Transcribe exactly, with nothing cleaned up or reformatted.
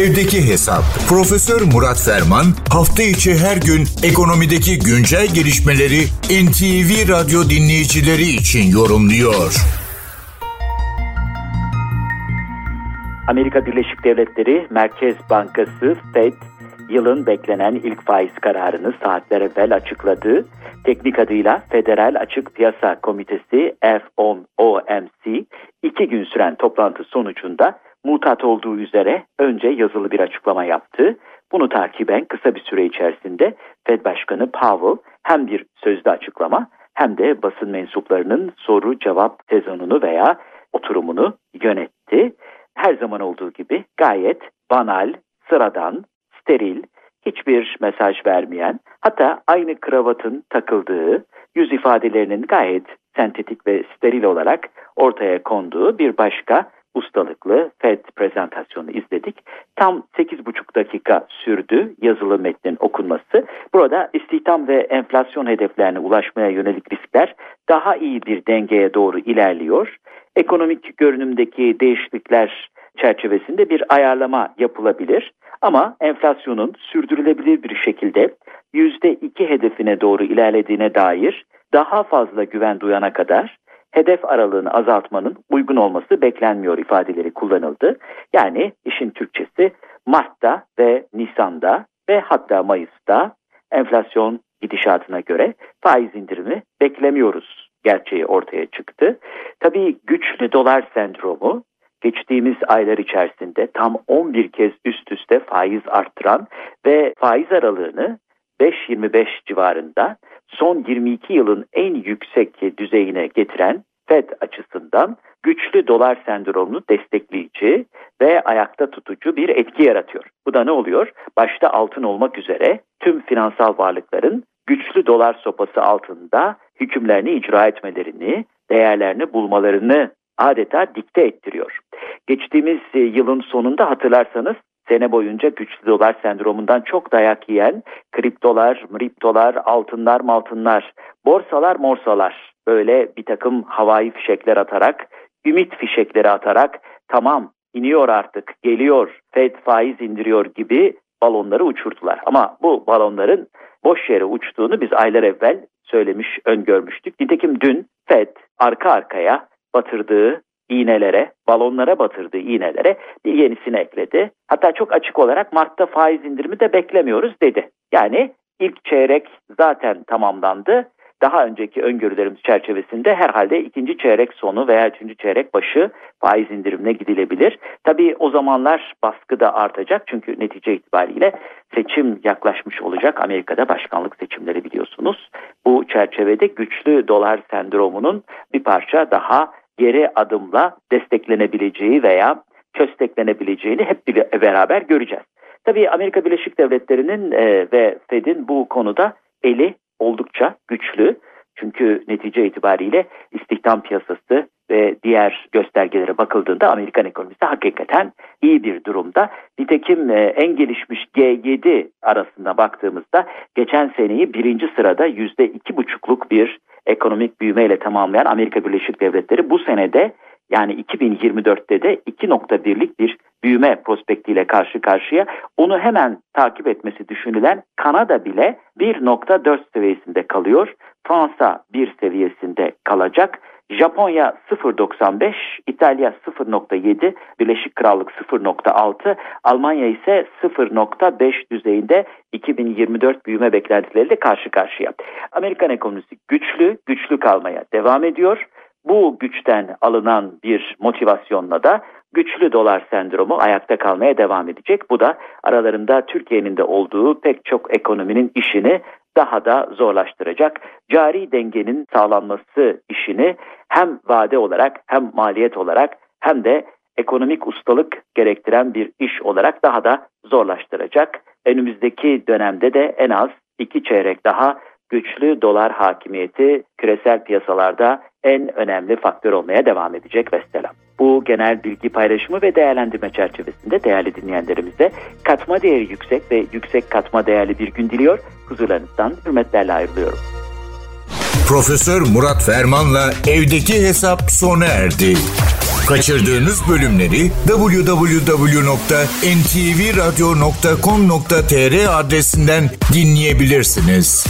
Evdeki Hesap. Profesör Murat Ferman hafta içi her gün ekonomideki güncel gelişmeleri N T V Radyo dinleyicileri için yorumluyor. Amerika Birleşik Devletleri Merkez Bankası F E D yılın beklenen ilk faiz kararını saatler evvel açıkladı. Teknik adıyla Federal Açık Piyasa Komitesi F O M C iki gün süren toplantı sonucunda mutat olduğu üzere önce yazılı bir açıklama yaptı. Bunu takiben kısa bir süre içerisinde F E D Başkanı Powell hem bir sözlü açıklama hem de basın mensuplarının soru-cevap sezonunu veya oturumunu yönetti. Her zaman olduğu gibi gayet banal, sıradan, steril, hiçbir mesaj vermeyen, hatta aynı kravatın takıldığı, yüz ifadelerinin gayet sentetik ve steril olarak ortaya konduğu bir başka ustalıklı F E D prezentasyonunu izledik. Tam sekiz buçuk dakika sürdü yazılı metnin okunması. Burada istihdam ve enflasyon hedeflerine ulaşmaya yönelik riskler daha iyi bir dengeye doğru ilerliyor. Ekonomik görünümdeki değişiklikler çerçevesinde bir ayarlama yapılabilir ama enflasyonun sürdürülebilir bir şekilde yüzde iki hedefine doğru ilerlediğine dair daha fazla güven duyana kadar hedef aralığını azaltmanın uygun olması beklenmiyor ifadeleri kullanıldı. Yani işin Türkçesi Mart'ta ve Nisan'da ve hatta Mayıs'ta enflasyon gidişatına göre faiz indirimi beklemiyoruz gerçeği ortaya çıktı. Tabii güçlü dolar sendromu geçtiğimiz aylar içerisinde tam on bir kez üst üste faiz arttıran ve faiz aralığını beş yirmi beş civarında son yirmi iki yılın en yüksek düzeyine getiren F E D açısından güçlü dolar sendromunu destekleyici ve ayakta tutucu bir etki yaratıyor. Bu da ne oluyor? Başta altın olmak üzere tüm finansal varlıkların güçlü dolar sopası altında hükümlerini icra etmelerini, değerlerini bulmalarını adeta dikte ettiriyor. Geçtiğimiz yılın sonunda hatırlarsanız sene boyunca güçlü dolar sendromundan çok dayak yiyen kriptolar, mriptolar, altınlar, maltınlar, borsalar, morsalar böyle bir takım havai fişekler atarak, ümit fişekleri atarak tamam iniyor artık geliyor F E D faiz indiriyor gibi balonları uçurdular. Ama bu balonların boş yere uçtuğunu biz aylar evvel söylemiş, öngörmüştük. Nitekim dün F E D arka arkaya batırdığı iğnelere, balonlara batırdığı iğnelere bir yenisini ekledi. Hatta çok açık olarak Mart'ta faiz indirimi de beklemiyoruz dedi. Yani ilk çeyrek zaten tamamlandı. Daha önceki öngörülerimiz çerçevesinde herhalde ikinci çeyrek sonu veya üçüncü çeyrek başı faiz indirimine gidilebilir. Tabii o zamanlar baskı da artacak çünkü netice itibariyle seçim yaklaşmış olacak. Amerika'da başkanlık seçimleri biliyorsunuz. Bu çerçevede güçlü dolar sendromunun bir parça daha geri adımla desteklenebileceği veya kösteklenebileceğini hep beraber göreceğiz. Tabii Amerika Birleşik Devletleri'nin ve F E D'in bu konuda eli oldukça güçlü. Çünkü netice itibariyle istihdam piyasası ve diğer göstergelere bakıldığında Amerikan ekonomisi hakikaten iyi bir durumda. Nitekim en gelişmiş G yedi arasında baktığımızda geçen seneyi birinci sırada yüzde iki buçukluk bir ekonomik büyümeyle tamamlayan Amerika Birleşik Devletleri bu senede yani iki bin yirmi dörtte de iki nokta birlik bir büyüme prospektiyle karşı karşıya. Onu hemen takip etmesi düşünülen Kanada bile bir nokta dört seviyesinde kalıyor. Fransa bir seviyesinde kalacak. Japonya sıfır nokta doksan beş, İtalya sıfır nokta yedi, Birleşik Krallık sıfır nokta altı, Almanya ise sıfır nokta beş düzeyinde iki bin yirmi dört büyüme beklentileriyle karşı karşıya. Amerikan ekonomisi güçlü, güçlü kalmaya devam ediyor. Bu güçten alınan bir motivasyonla da güçlü dolar sendromu ayakta kalmaya devam edecek. Bu da aralarında Türkiye'nin de olduğu pek çok ekonominin işini daha da zorlaştıracak. Cari dengenin sağlanması işini hem vade olarak hem maliyet olarak hem de ekonomik ustalık gerektiren bir iş olarak daha da zorlaştıracak. Önümüzdeki dönemde de en az iki çeyrek daha güçlü dolar hakimiyeti küresel piyasalarda en önemli faktör olmaya devam edecek vesselam. Bu genel bilgi paylaşımı ve değerlendirme çerçevesinde değerli dinleyenlerimize katma değeri yüksek ve yüksek katma değerli bir gün diliyor. Huzurlarınızdan hürmetlerle ayrılıyorum. Profesör Murat Ferman'la Evdeki Hesap sona erdi. Kaçırdığınız bölümleri double-u double-u double-u nokta en ti vi radyo nokta com nokta tr adresinden dinleyebilirsiniz.